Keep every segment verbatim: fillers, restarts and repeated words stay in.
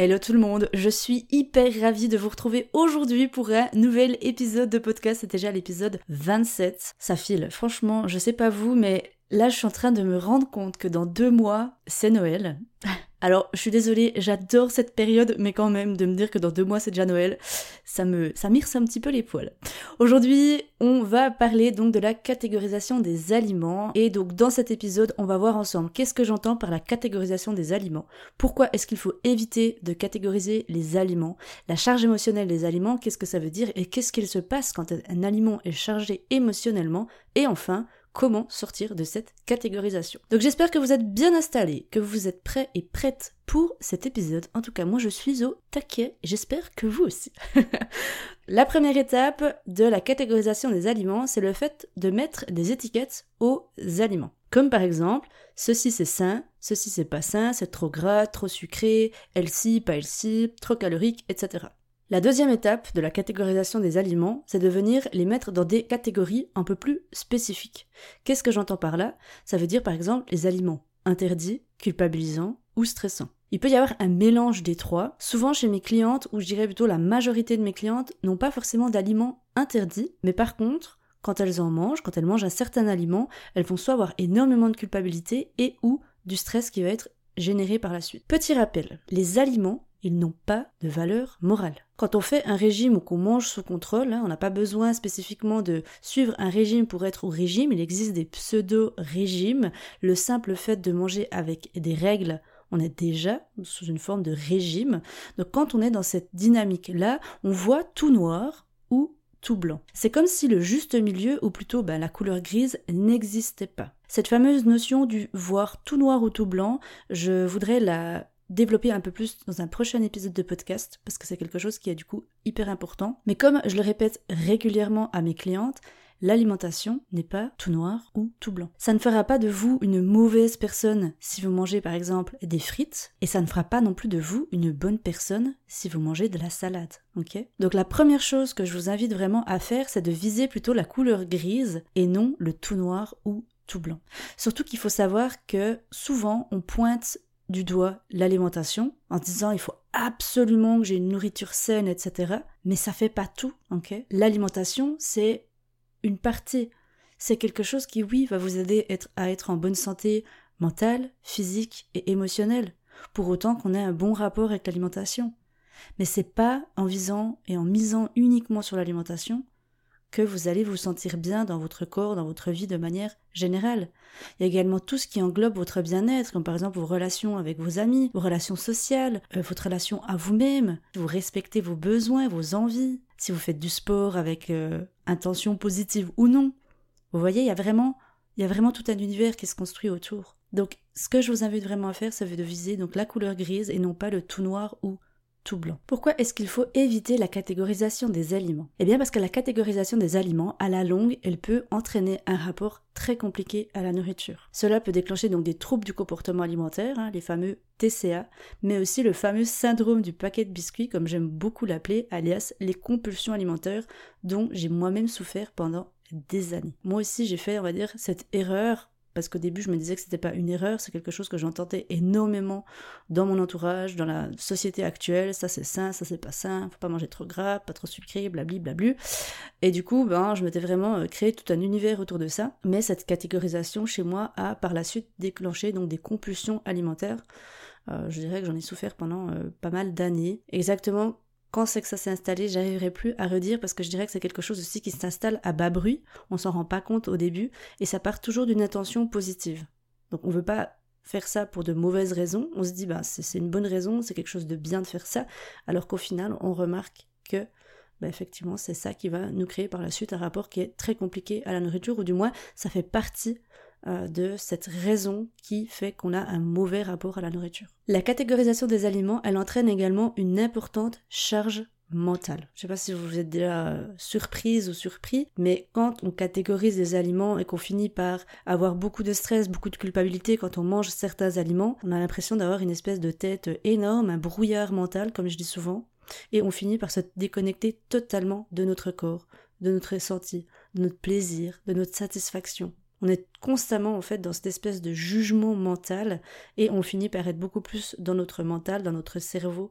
Hello tout le monde, je suis hyper ravie de vous retrouver aujourd'hui pour un nouvel épisode de podcast, c'est déjà l'épisode vingt-sept. Ça file, franchement, je sais pas vous, mais là je suis en train de me rendre compte que dans deux mois, c'est Noël. Alors, je suis désolée, j'adore cette période, mais quand même, de me dire que dans deux mois c'est déjà Noël, ça me, ça m'irrisse un petit peu les poils. Aujourd'hui, on va parler donc de la catégorisation des aliments, et donc dans cet épisode, on va voir ensemble qu'est-ce que j'entends par la catégorisation des aliments, pourquoi est-ce qu'il faut éviter de catégoriser les aliments, la charge émotionnelle des aliments, qu'est-ce que ça veut dire, et qu'est-ce qu'il se passe quand un aliment est chargé émotionnellement, et enfin, comment sortir de cette catégorisation. Donc j'espère que vous êtes bien installés, que vous êtes prêts et prêtes pour cet épisode. En tout cas, moi je suis au taquet, j'espère que vous aussi. La première étape de la catégorisation des aliments, c'est le fait de mettre des étiquettes aux aliments. Comme par exemple, ceci c'est sain, ceci c'est pas sain, c'est trop gras, trop sucré, healthy, pas healthy, trop calorique, et cetera. La deuxième étape de la catégorisation des aliments, c'est de venir les mettre dans des catégories un peu plus spécifiques. Qu'est-ce que j'entends par là ? Ça veut dire par exemple les aliments interdits, culpabilisants ou stressants. Il peut y avoir un mélange des trois. Souvent chez mes clientes, ou je dirais plutôt la majorité de mes clientes, n'ont pas forcément d'aliments interdits, mais par contre, quand elles en mangent, quand elles mangent un certain aliment, elles vont soit avoir énormément de culpabilité et ou du stress qui va être généré par la suite. Petit rappel, les aliments, ils n'ont pas de valeur morale. Quand on fait un régime ou qu'on mange sous contrôle, hein, on n'a pas besoin spécifiquement de suivre un régime pour être au régime, il existe des pseudo-régimes. Le simple fait de manger avec des règles, on est déjà sous une forme de régime. Donc quand on est dans cette dynamique-là, on voit tout noir ou tout blanc. C'est comme si le juste milieu, ou plutôt ben, la couleur grise, n'existait pas. Cette fameuse notion du voir tout noir ou tout blanc, je voudrais la développer un peu plus dans un prochain épisode de podcast, parce que c'est quelque chose qui est du coup hyper important. Mais comme je le répète régulièrement à mes clientes, l'alimentation n'est pas tout noir ou tout blanc. Ça ne fera pas de vous une mauvaise personne si vous mangez par exemple des frites, et ça ne fera pas non plus de vous une bonne personne si vous mangez de la salade, ok ? Donc la première chose que je vous invite vraiment à faire, c'est de viser plutôt la couleur grise et non le tout noir ou tout blanc. Surtout qu'il faut savoir que souvent on pointe du doigt l'alimentation, en disant il faut absolument que j'ai une nourriture saine, et cetera. Mais ça fait pas tout, ok ? L'alimentation, c'est une partie. C'est quelque chose qui, oui, va vous aider être, à être en bonne santé mentale, physique et émotionnelle, pour autant qu'on ait un bon rapport avec l'alimentation. Mais c'est pas en visant et en misant uniquement sur l'alimentation que vous allez vous sentir bien dans votre corps, dans votre vie de manière générale. Il y a également tout ce qui englobe votre bien-être, comme par exemple vos relations avec vos amis, vos relations sociales, euh, votre relation à vous-même, si vous respectez vos besoins, vos envies, si vous faites du sport avec euh, intention positive ou non. Vous voyez, il y a vraiment, il y a vraiment tout un univers qui se construit autour. Donc, ce que je vous invite vraiment à faire, c'est de viser donc la couleur grise et non pas le tout noir ou tout blanc. Pourquoi est-ce qu'il faut éviter la catégorisation des aliments ? Eh bien parce que la catégorisation des aliments, à la longue, elle peut entraîner un rapport très compliqué à la nourriture. Cela peut déclencher donc des troubles du comportement alimentaire, hein, les fameux T C A, mais aussi le fameux syndrome du paquet de biscuits, comme j'aime beaucoup l'appeler, alias les compulsions alimentaires, dont j'ai moi-même souffert pendant des années. Moi aussi j'ai fait, on va dire, cette erreur, parce qu'au début je me disais que c'était pas une erreur, c'est quelque chose que j'entendais énormément dans mon entourage, dans la société actuelle, ça c'est sain, ça c'est pas sain, faut pas manger trop gras, pas trop sucré, blabli blablu. Et du coup, ben, je m'étais vraiment créé tout un univers autour de ça, mais cette catégorisation chez moi a par la suite déclenché donc des compulsions alimentaires. Euh, je dirais que j'en ai souffert pendant euh, pas mal d'années. Exactement. Quand c'est que ça s'est installé, j'arriverai plus à redire parce que je dirais que c'est quelque chose aussi qui s'installe à bas bruit, on s'en rend pas compte au début, et ça part toujours d'une intention positive. Donc on veut pas faire ça pour de mauvaises raisons, on se dit bah c'est, c'est une bonne raison, c'est quelque chose de bien de faire ça, alors qu'au final on remarque que bah effectivement c'est ça qui va nous créer par la suite un rapport qui est très compliqué à la nourriture, ou du moins ça fait partie euh, de cette raison qui fait qu'on a un mauvais rapport à la nourriture. La catégorisation des aliments, elle entraîne également une importante charge mentale. Je ne sais pas si vous vous êtes déjà euh, surprise ou surpris, mais quand on catégorise des aliments et qu'on finit par avoir beaucoup de stress, beaucoup de culpabilité quand on mange certains aliments, on a l'impression d'avoir une espèce de tête énorme, un brouillard mental, comme je dis souvent, et on finit par se déconnecter totalement de notre corps, de notre ressenti, de notre plaisir, de notre satisfaction. On est constamment en fait dans cette espèce de jugement mental et on finit par être beaucoup plus dans notre mental, dans notre cerveau,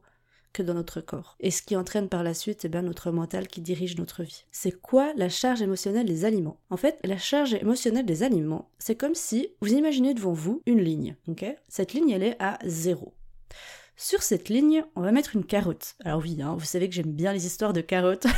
que dans notre corps. Et ce qui entraîne par la suite, eh bien, notre mental qui dirige notre vie. C'est quoi la charge émotionnelle des aliments ? En fait, la charge émotionnelle des aliments, c'est comme si vous imaginez devant vous une ligne. Okay ? Cette ligne, elle est à zéro. Sur cette ligne, on va mettre une carotte. Alors oui, hein, vous savez que j'aime bien les histoires de carottes.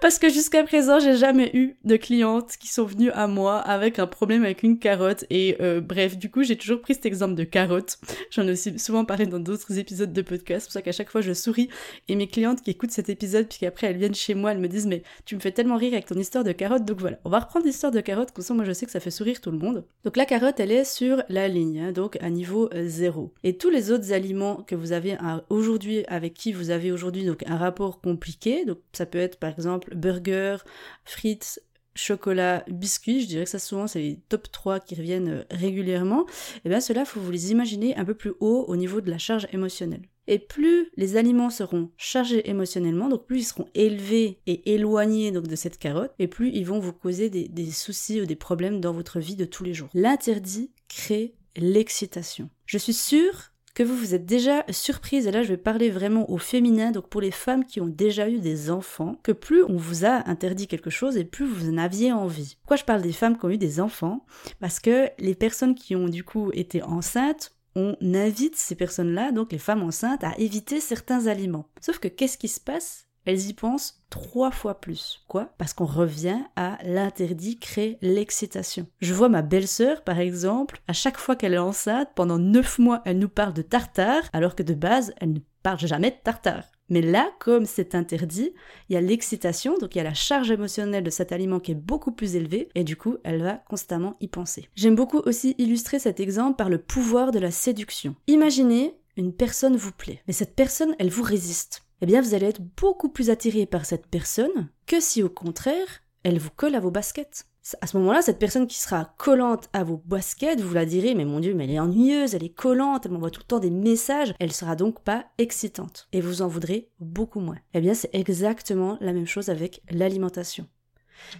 Parce que jusqu'à présent, j'ai jamais eu de clientes qui sont venues à moi avec un problème avec une carotte. Et euh, bref, du coup, j'ai toujours pris cet exemple de carotte. J'en ai aussi souvent parlé dans d'autres épisodes de podcast. C'est pour ça qu'à chaque fois, je souris. Et mes clientes qui écoutent cet épisode, puis qu'après, elles viennent chez moi, elles me disent « Mais tu me fais tellement rire avec ton histoire de carotte. » Donc voilà, on va reprendre l'histoire de carotte. Comme ça, moi, je sais que ça fait sourire tout le monde. Donc la carotte, elle est sur la ligne, hein, donc à niveau zéro. Et tous les autres aliments que vous avez aujourd'hui, avec qui vous avez aujourd'hui donc un rapport compliqué, donc ça peut être par exemple burger, frites, chocolat, biscuits, je dirais que ça souvent c'est les top trois qui reviennent régulièrement, et bien ceux-là, faut vous les imaginer un peu plus haut au niveau de la charge émotionnelle. Et plus les aliments seront chargés émotionnellement, donc plus ils seront élevés et éloignés donc de cette carotte, et plus ils vont vous causer des, des soucis ou des problèmes dans votre vie de tous les jours. L'interdit crée l'excitation. Je suis sûre que vous vous êtes déjà surprise, et là je vais parler vraiment au féminin, donc pour les femmes qui ont déjà eu des enfants, que plus on vous a interdit quelque chose et plus vous en aviez envie. Pourquoi je parle des femmes qui ont eu des enfants ? Parce que les personnes qui ont du coup été enceintes, on invite ces personnes-là, donc les femmes enceintes, à éviter certains aliments. Sauf que qu'est-ce qui se passe ? Elles y pensent trois fois plus. Quoi ? Parce qu'on revient à l'interdit crée l'excitation. Je vois ma belle-sœur, par exemple, à chaque fois qu'elle est enceinte, pendant neuf mois, elle nous parle de tartare, alors que de base, elle ne parle jamais de tartare. Mais là, comme c'est interdit, il y a l'excitation, donc il y a la charge émotionnelle de cet aliment qui est beaucoup plus élevée, et du coup, elle va constamment y penser. J'aime beaucoup aussi illustrer cet exemple par le pouvoir de la séduction. Imaginez, une personne vous plaît, mais cette personne, elle vous résiste. Eh bien, vous allez être beaucoup plus attiré par cette personne que si, au contraire, elle vous colle à vos baskets. À ce moment-là, cette personne qui sera collante à vos baskets, vous la direz « Mais mon Dieu, mais elle est ennuyeuse, elle est collante, elle m'envoie tout le temps des messages. » Elle sera donc pas excitante et vous en voudrez beaucoup moins. Eh bien, c'est exactement la même chose avec l'alimentation.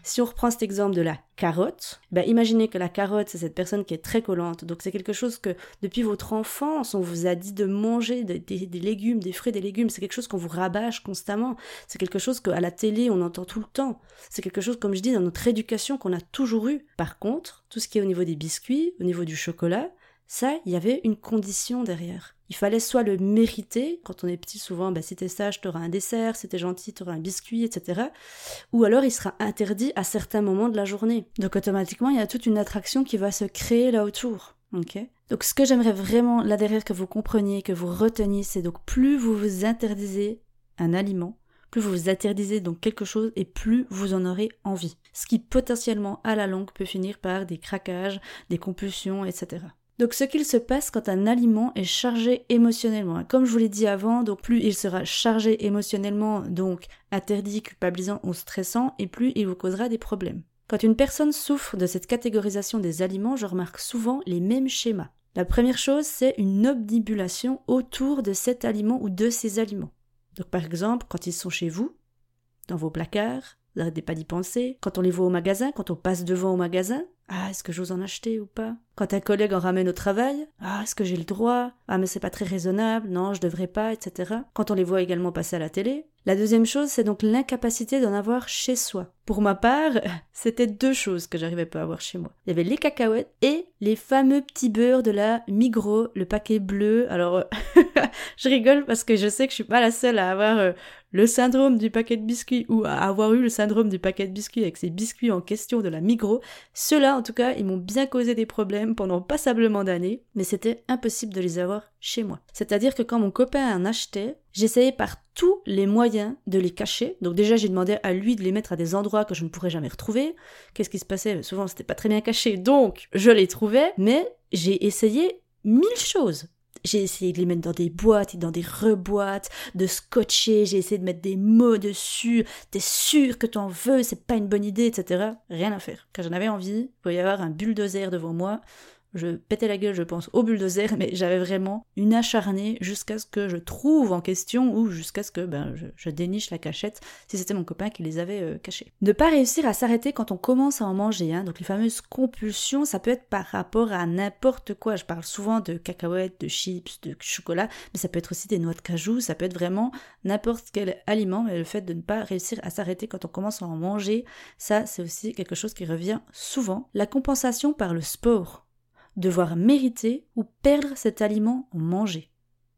Si on reprend cet exemple de la carotte, bah imaginez que la carotte, c'est cette personne qui est très collante. Donc c'est quelque chose que, depuis votre enfance, on vous a dit de manger des, des, des légumes, des fruits, des légumes. C'est quelque chose qu'on vous rabâche constamment. C'est quelque chose qu'à la télé, on entend tout le temps. C'est quelque chose, comme je dis, dans notre éducation qu'on a toujours eu. Par contre, tout ce qui est au niveau des biscuits, au niveau du chocolat, ça, il y avait une condition derrière. Il fallait soit le mériter, quand on est petit souvent, bah, si t'es sage, t'auras un dessert, si t'es gentil, t'auras un biscuit, et cetera. Ou alors il sera interdit à certains moments de la journée. Donc automatiquement, il y a toute une attraction qui va se créer là autour. Okay ? Donc ce que j'aimerais vraiment là derrière que vous compreniez, que vous reteniez, c'est donc plus vous vous interdisez un aliment, plus vous vous interdisez donc quelque chose et plus vous en aurez envie. Ce qui potentiellement à la longue peut finir par des craquages, des compulsions, et cetera. Donc ce qu'il se passe quand un aliment est chargé émotionnellement. Comme je vous l'ai dit avant, donc plus il sera chargé émotionnellement, donc interdit, culpabilisant ou stressant, et plus il vous causera des problèmes. Quand une personne souffre de cette catégorisation des aliments, je remarque souvent les mêmes schémas. La première chose, c'est une obnubilation autour de cet aliment ou de ces aliments. Donc par exemple, quand ils sont chez vous, dans vos placards, vous n'arrêtez pas d'y penser. Quand on les voit au magasin, quand on passe devant au magasin, ah, est-ce que j'ose en acheter ou pas ? Quand un collègue en ramène au travail, ah, est-ce que j'ai le droit ? Ah, mais c'est pas très raisonnable, non, je devrais pas, et cetera. Quand on les voit également passer à la télé. La deuxième chose, c'est donc l'incapacité d'en avoir chez soi. Pour ma part, c'était deux choses que j'arrivais pas à avoir chez moi. Il y avait les cacahuètes et les fameux petits beurres de la Migros, le paquet bleu. Alors, je rigole parce que je sais que je suis pas la seule à avoir le syndrome du paquet de biscuits ou à avoir eu le syndrome du paquet de biscuits avec ces biscuits en question de la Migros, ceux-là en tout cas, ils m'ont bien causé des problèmes pendant passablement d'années, mais c'était impossible de les avoir chez moi. C'est-à-dire que quand mon copain en achetait, j'essayais par tous les moyens de les cacher. Donc déjà, j'ai demandé à lui de les mettre à des endroits que je ne pourrais jamais retrouver. Qu'est-ce qui se passait ? Souvent, c'était pas très bien caché, donc je les trouvais, mais j'ai essayé mille choses. J'ai essayé de les mettre dans des boîtes et dans des reboîtes, de scotcher, j'ai essayé de mettre des mots dessus, t'es sûr que t'en veux, c'est pas une bonne idée, et cetera. Rien à faire. Quand j'en avais envie, il pouvait y avoir un bulldozer devant moi, je pétais la gueule, je pense, au bulldozer, mais j'avais vraiment une acharnée jusqu'à ce que je trouve en question ou jusqu'à ce que ben, je, je déniche la cachette, si c'était mon copain qui les avait euh, cachés. Ne pas réussir à s'arrêter quand on commence à en manger, hein, donc les fameuses compulsions, ça peut être par rapport à n'importe quoi. Je parle souvent de cacahuètes, de chips, de chocolat, mais ça peut être aussi des noix de cajou, ça peut être vraiment n'importe quel aliment, mais le fait de ne pas réussir à s'arrêter quand on commence à en manger, ça c'est aussi quelque chose qui revient souvent. La compensation par le sport. Devoir mériter ou perdre cet aliment en manger.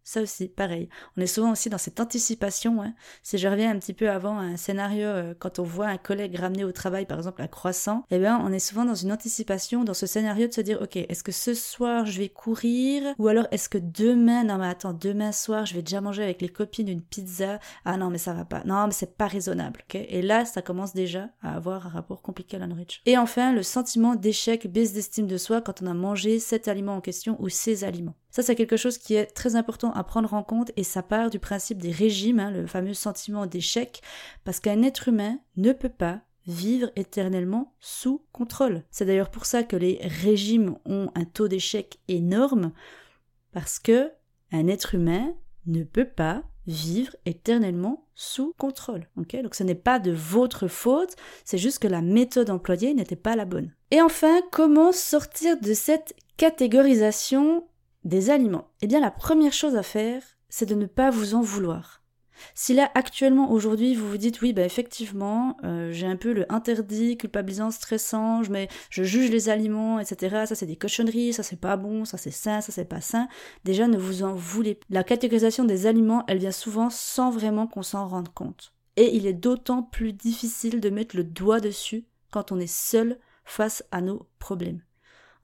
Ça aussi, pareil. On est souvent aussi dans cette anticipation. Hein. Si je reviens un petit peu avant à un scénario, euh, quand on voit un collègue ramener au travail, par exemple, un croissant, eh bien, on est souvent dans une anticipation, dans ce scénario de se dire, ok, est-ce que ce soir, je vais courir ? Ou alors, est-ce que demain, non mais attends, demain soir, je vais déjà manger avec les copines une pizza ? Ah non, mais ça va pas. Non, mais c'est pas raisonnable. Okay ? Et là, ça commence déjà à avoir un rapport compliqué à la nourriture. Et enfin, le sentiment d'échec, baisse d'estime de soi quand on a mangé cet aliment en question ou ces aliments. Ça, c'est quelque chose qui est très important à prendre en compte et ça part du principe des régimes, hein, le fameux sentiment d'échec, parce qu'un être humain ne peut pas vivre éternellement sous contrôle. C'est d'ailleurs pour ça que les régimes ont un taux d'échec énorme, parce que un être humain ne peut pas vivre éternellement sous contrôle. Okay ? Donc ce n'est pas de votre faute, c'est juste que la méthode employée n'était pas la bonne. Et enfin, comment sortir de cette catégorisation des aliments. Eh bien, la première chose à faire, c'est de ne pas vous en vouloir. Si là, actuellement, aujourd'hui, vous vous dites, oui, bah effectivement, euh, j'ai un peu le interdit, culpabilisant, stressant, je, mets, je juge les aliments, et cetera. Ça, c'est des cochonneries, ça, c'est pas bon, ça, c'est sain, ça, c'est pas sain. Déjà, ne vous en voulez pas. La catégorisation des aliments, elle vient souvent sans vraiment qu'on s'en rende compte. Et il est d'autant plus difficile de mettre le doigt dessus quand on est seul face à nos problèmes.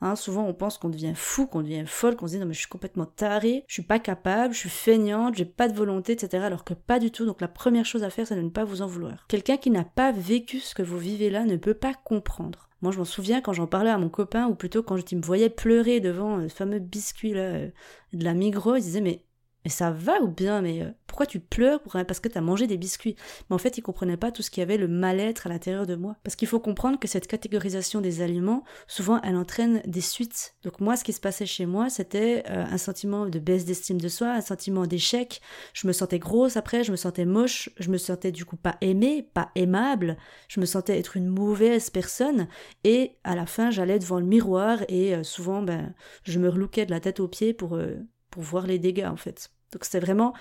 Hein, souvent on pense qu'on devient fou, qu'on devient folle, qu'on se dit non mais je suis complètement tarée, je suis pas capable, je suis feignante, j'ai pas de volonté, et cetera. Alors que pas du tout, donc la première chose à faire c'est de ne pas vous en vouloir. Quelqu'un qui n'a pas vécu ce que vous vivez là ne peut pas comprendre. Moi je m'en souviens quand j'en parlais à mon copain, ou plutôt quand il me voyait pleurer devant le fameux biscuit là, euh, de la Migros, il disait mais... mais ça va ou bien, mais euh, pourquoi tu pleures pour, parce que t'as mangé des biscuits ? Mais en fait, ils comprenaient pas tout ce qu'il y avait, le mal-être à l'intérieur de moi. Parce qu'il faut comprendre que cette catégorisation des aliments, souvent, elle entraîne des suites. Donc moi, ce qui se passait chez moi, c'était euh, un sentiment de baisse d'estime de soi, un sentiment d'échec. Je me sentais grosse après, je me sentais moche, je me sentais du coup pas aimée, pas aimable. Je me sentais être une mauvaise personne. Et à la fin, j'allais devant le miroir et euh, souvent, ben, je me relookais de la tête aux pieds pour... Euh, pour voir les dégâts en fait. Donc c'était vraiment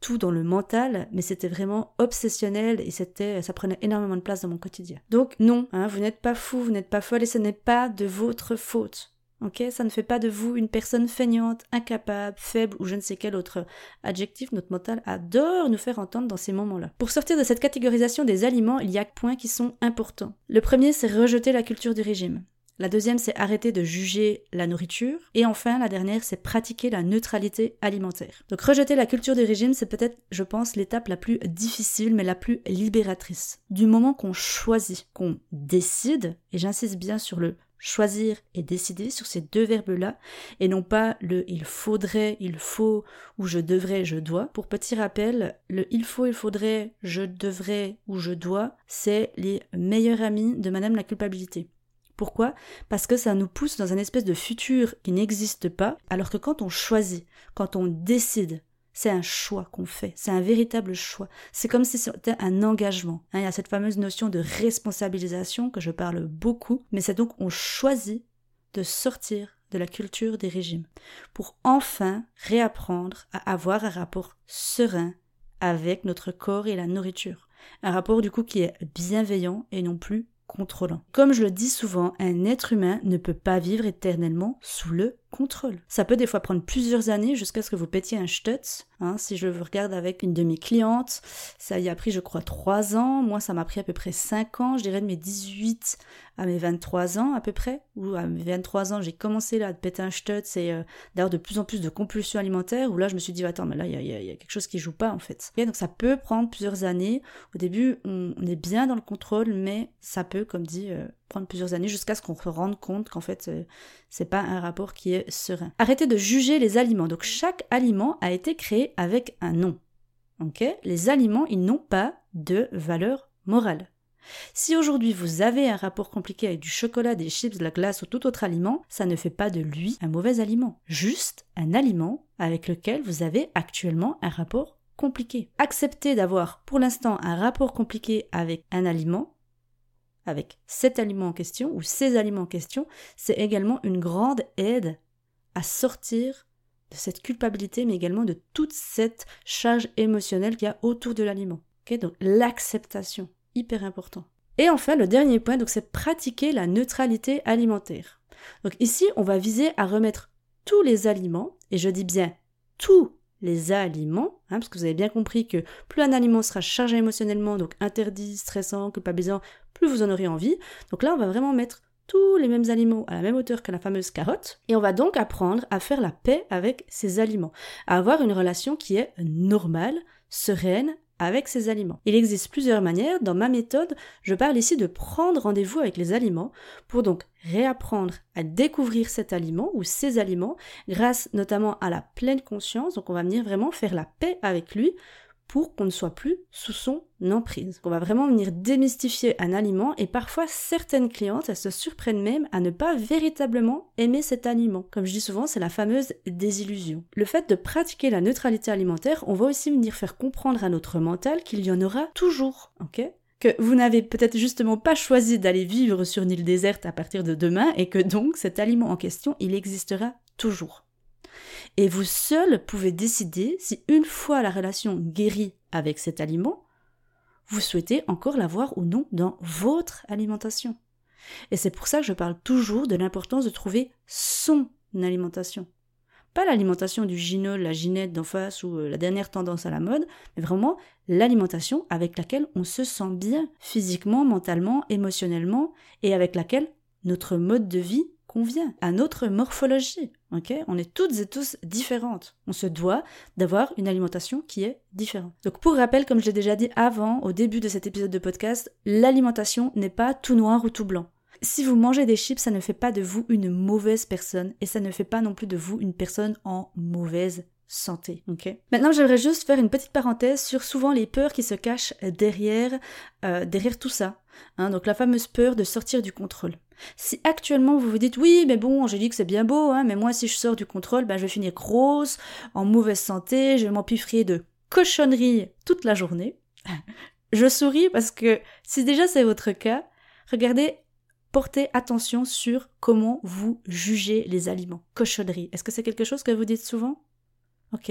tout dans le mental, mais c'était vraiment obsessionnel et c'était, ça prenait énormément de place dans mon quotidien. Donc non, hein, vous n'êtes pas fou, vous n'êtes pas folle et ce n'est pas de votre faute. Ok, ça ne fait pas de vous une personne feignante, incapable, faible ou je ne sais quel autre adjectif. Notre mental adore nous faire entendre dans ces moments-là. Pour sortir de cette catégorisation des aliments, il y a points qui sont importants. Le premier, c'est rejeter la culture du régime. La deuxième, c'est arrêter de juger la nourriture. Et enfin, la dernière, c'est pratiquer la neutralité alimentaire. Donc rejeter la culture du régime, c'est peut-être, je pense, l'étape la plus difficile, mais la plus libératrice. Du moment qu'on choisit, qu'on décide, et j'insiste bien sur le choisir et décider, sur ces deux verbes-là, et non pas le « il faudrait »,« il faut » ou « je devrais »,« je dois ». Pour petit rappel, le « il faut »,« il faudrait »,« je devrais » ou « je dois », c'est les meilleurs amis de Madame la culpabilité. Pourquoi ? Parce que ça nous pousse dans un espèce de futur qui n'existe pas, alors que quand on choisit, quand on décide, c'est un choix qu'on fait, c'est un véritable choix. C'est comme si c'était un engagement. Hein, il y a cette fameuse notion de responsabilisation que je parle beaucoup, mais c'est donc on choisit de sortir de la culture des régimes pour enfin réapprendre à avoir un rapport serein avec notre corps et la nourriture. Un rapport du coup qui est bienveillant et non plus contrôlant. Comme je le dis souvent, un être humain ne peut pas vivre éternellement sous le contrôle. Ça peut des fois prendre plusieurs années jusqu'à ce que vous pétiez un stutz. Hein, si je regarde avec une de mes clientes, ça y a pris je crois trois ans. Moi ça m'a pris à peu près cinq ans, je dirais de mes dix-huit à mes vingt-trois ans à peu près. Ou à mes vingt-trois ans j'ai commencé là à péter un stutz et euh, d'avoir de plus en plus de compulsions alimentaires. Où là je me suis dit attends mais là il y, y, y a quelque chose qui joue pas en fait. Okay, donc ça peut prendre plusieurs années. Au début on, on est bien dans le contrôle mais ça peut comme dit... Euh, prendre plusieurs années jusqu'à ce qu'on se rende compte qu'en fait euh, c'est pas un rapport qui est serein. Arrêtez de juger les aliments. Donc chaque aliment a été créé avec un nom. Ok ? Les aliments, ils n'ont pas de valeur morale. Si aujourd'hui vous avez un rapport compliqué avec du chocolat, des chips, de la glace ou tout autre aliment, ça ne fait pas de lui un mauvais aliment. Juste un aliment avec lequel vous avez actuellement un rapport compliqué. Acceptez d'avoir pour l'instant un rapport compliqué avec un aliment, avec cet aliment en question ou ces aliments en question, c'est également une grande aide à sortir de cette culpabilité, mais également de toute cette charge émotionnelle qu'il y a autour de l'aliment. Okay, donc l'acceptation, hyper important. Et enfin, le dernier point, donc, c'est pratiquer la neutralité alimentaire. Donc ici, on va viser à remettre tous les aliments, et je dis bien tous les aliments, hein, parce que vous avez bien compris que plus un aliment sera chargé émotionnellement, donc interdit, stressant, culpabilisant, plus vous en aurez envie. Donc là, on va vraiment mettre tous les mêmes aliments à la même hauteur que la fameuse carotte, et on va donc apprendre à faire la paix avec ces aliments, à avoir une relation qui est normale, sereine, avec ces aliments. Il existe plusieurs manières. Dans ma méthode, je parle ici de prendre rendez-vous avec les aliments pour donc réapprendre à découvrir cet aliment ou ces aliments grâce notamment à la pleine conscience. Donc on va venir vraiment faire la paix avec lui pour qu'on ne soit plus sous son emprise. On va vraiment venir démystifier un aliment et parfois certaines clientes, elles se surprennent même à ne pas véritablement aimer cet aliment. Comme je dis souvent, c'est la fameuse désillusion. Le fait de pratiquer la neutralité alimentaire, on va aussi venir faire comprendre à notre mental qu'il y en aura toujours, ok ? Que vous n'avez peut-être justement pas choisi d'aller vivre sur une île déserte à partir de demain et que donc cet aliment en question, il existera toujours. Et vous seul pouvez décider si une fois la relation guérie avec cet aliment, vous souhaitez encore l'avoir ou non dans votre alimentation. Et c'est pour ça que je parle toujours de l'importance de trouver son alimentation. Pas l'alimentation du ginol, la ginette d'en face ou la dernière tendance à la mode, mais vraiment l'alimentation avec laquelle on se sent bien physiquement, mentalement, émotionnellement et avec laquelle notre mode de vie convient à notre morphologie. Okay, on est toutes et tous différentes. On se doit d'avoir une alimentation qui est différente. Donc pour rappel, comme je l'ai déjà dit avant, au début de cet épisode de podcast, l'alimentation n'est pas tout noir ou tout blanc. Si vous mangez des chips, ça ne fait pas de vous une mauvaise personne et ça ne fait pas non plus de vous une personne en mauvaise santé, ok ? Maintenant, j'aimerais juste faire une petite parenthèse sur souvent les peurs qui se cachent derrière, euh, derrière tout ça. Hein, donc la fameuse peur de sortir du contrôle. Si actuellement vous vous dites « Oui, mais bon, j'ai dit que c'est bien beau, hein, mais moi si je sors du contrôle, ben, je vais finir grosse, en mauvaise santé, je vais m'empiffrer de cochonneries toute la journée. » Je souris parce que si déjà c'est votre cas, regardez, portez attention sur comment vous jugez les aliments. Cochonneries, est-ce que c'est quelque chose que vous dites souvent ? Ok.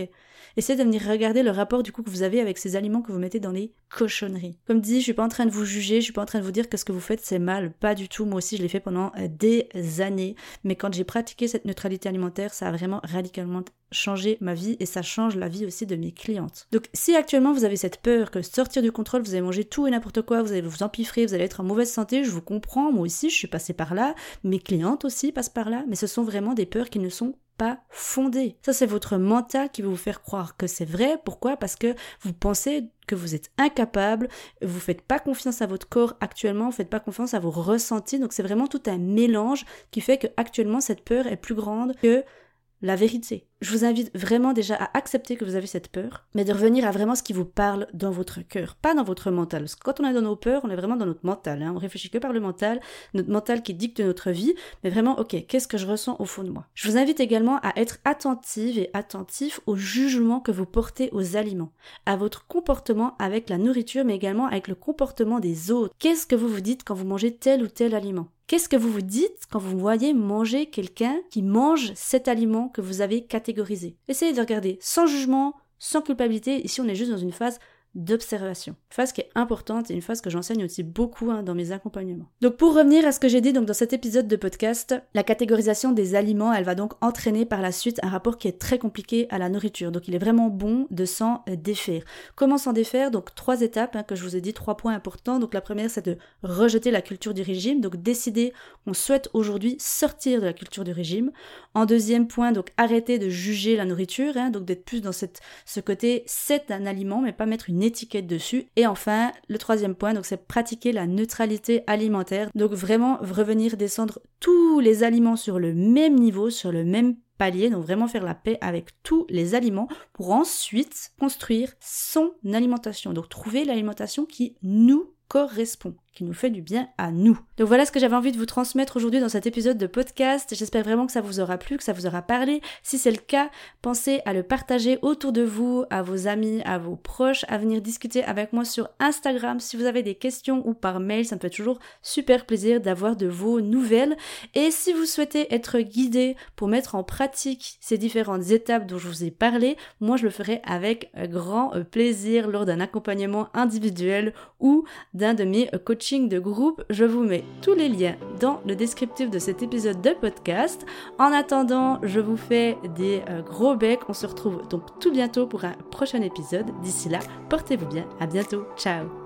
Essayez de venir regarder le rapport du coup que vous avez avec ces aliments que vous mettez dans les cochonneries. Comme dit, je suis pas en train de vous juger, je suis pas en train de vous dire que ce que vous faites c'est mal. Pas du tout. Moi aussi, je l'ai fait pendant des années. Mais quand j'ai pratiqué cette neutralité alimentaire, ça a vraiment radicalement changé ma vie et ça change la vie aussi de mes clientes. Donc, si actuellement vous avez cette peur que sortir du contrôle, vous allez manger tout et n'importe quoi, vous allez vous empiffrer, vous allez être en mauvaise santé, je vous comprends. Moi aussi, je suis passée par là. Mes clientes aussi passent par là. Mais ce sont vraiment des peurs qui ne sont pas fondé. Ça, c'est votre mental qui va vous faire croire que c'est vrai. Pourquoi ? Parce que vous pensez que vous êtes incapable, vous faites pas confiance à votre corps actuellement, vous faites pas confiance à vos ressentis. Donc, c'est vraiment tout un mélange qui fait que actuellement cette peur est plus grande que la vérité. Je vous invite vraiment déjà à accepter que vous avez cette peur, mais de revenir à vraiment ce qui vous parle dans votre cœur, pas dans votre mental. Parce que quand on est dans nos peurs, on est vraiment dans notre mental. Hein. On réfléchit que par le mental, notre mental qui dicte notre vie, mais vraiment, ok, qu'est-ce que je ressens au fond de moi ? Je vous invite également à être attentive et attentif au jugement que vous portez aux aliments, à votre comportement avec la nourriture, mais également avec le comportement des autres. Qu'est-ce que vous vous dites quand vous mangez tel ou tel aliment ? Qu'est-ce que vous vous dites quand vous voyez manger quelqu'un qui mange cet aliment que vous avez catégorisé ? Essayez de regarder sans jugement, sans culpabilité. Ici, on est juste dans une phase d'observation. Une phase qui est importante et une phase que j'enseigne aussi beaucoup hein, dans mes accompagnements. Donc pour revenir à ce que j'ai dit donc, dans cet épisode de podcast, la catégorisation des aliments, elle va donc entraîner par la suite un rapport qui est très compliqué à la nourriture. Donc il est vraiment bon de s'en défaire. Comment s'en défaire? Donc trois étapes hein, que je vous ai dit, trois points importants. Donc la première, c'est de rejeter la culture du régime. Donc décider qu'on souhaite aujourd'hui sortir de la culture du régime. En deuxième point, donc arrêter de juger la nourriture, hein, donc d'être plus dans cette, ce côté c'est un aliment, mais pas mettre une étiquette dessus. Et enfin, le troisième point, donc c'est pratiquer la neutralité alimentaire. Donc vraiment revenir descendre tous les aliments sur le même niveau, sur le même palier, donc vraiment faire la paix avec tous les aliments pour ensuite construire son alimentation. Donc trouver l'alimentation qui nous correspond, qui nous fait du bien à nous. Donc voilà ce que j'avais envie de vous transmettre aujourd'hui dans cet épisode de podcast. J'espère vraiment que ça vous aura plu, que ça vous aura parlé. Si c'est le cas, pensez à le partager autour de vous, à vos amis, à vos proches, à venir discuter avec moi sur Instagram si vous avez des questions ou par mail. Ça me fait toujours super plaisir d'avoir de vos nouvelles. Et si vous souhaitez être guidé pour mettre en pratique ces différentes étapes dont je vous ai parlé, moi je le ferai avec grand plaisir lors d'un accompagnement individuel ou d'un de mes coachings de groupe. Je vous mets tous les liens dans le descriptif de cet épisode de podcast. En attendant, je vous fais des gros becs. On se retrouve donc tout bientôt pour un prochain épisode. D'ici là, portez-vous bien. À bientôt. Ciao.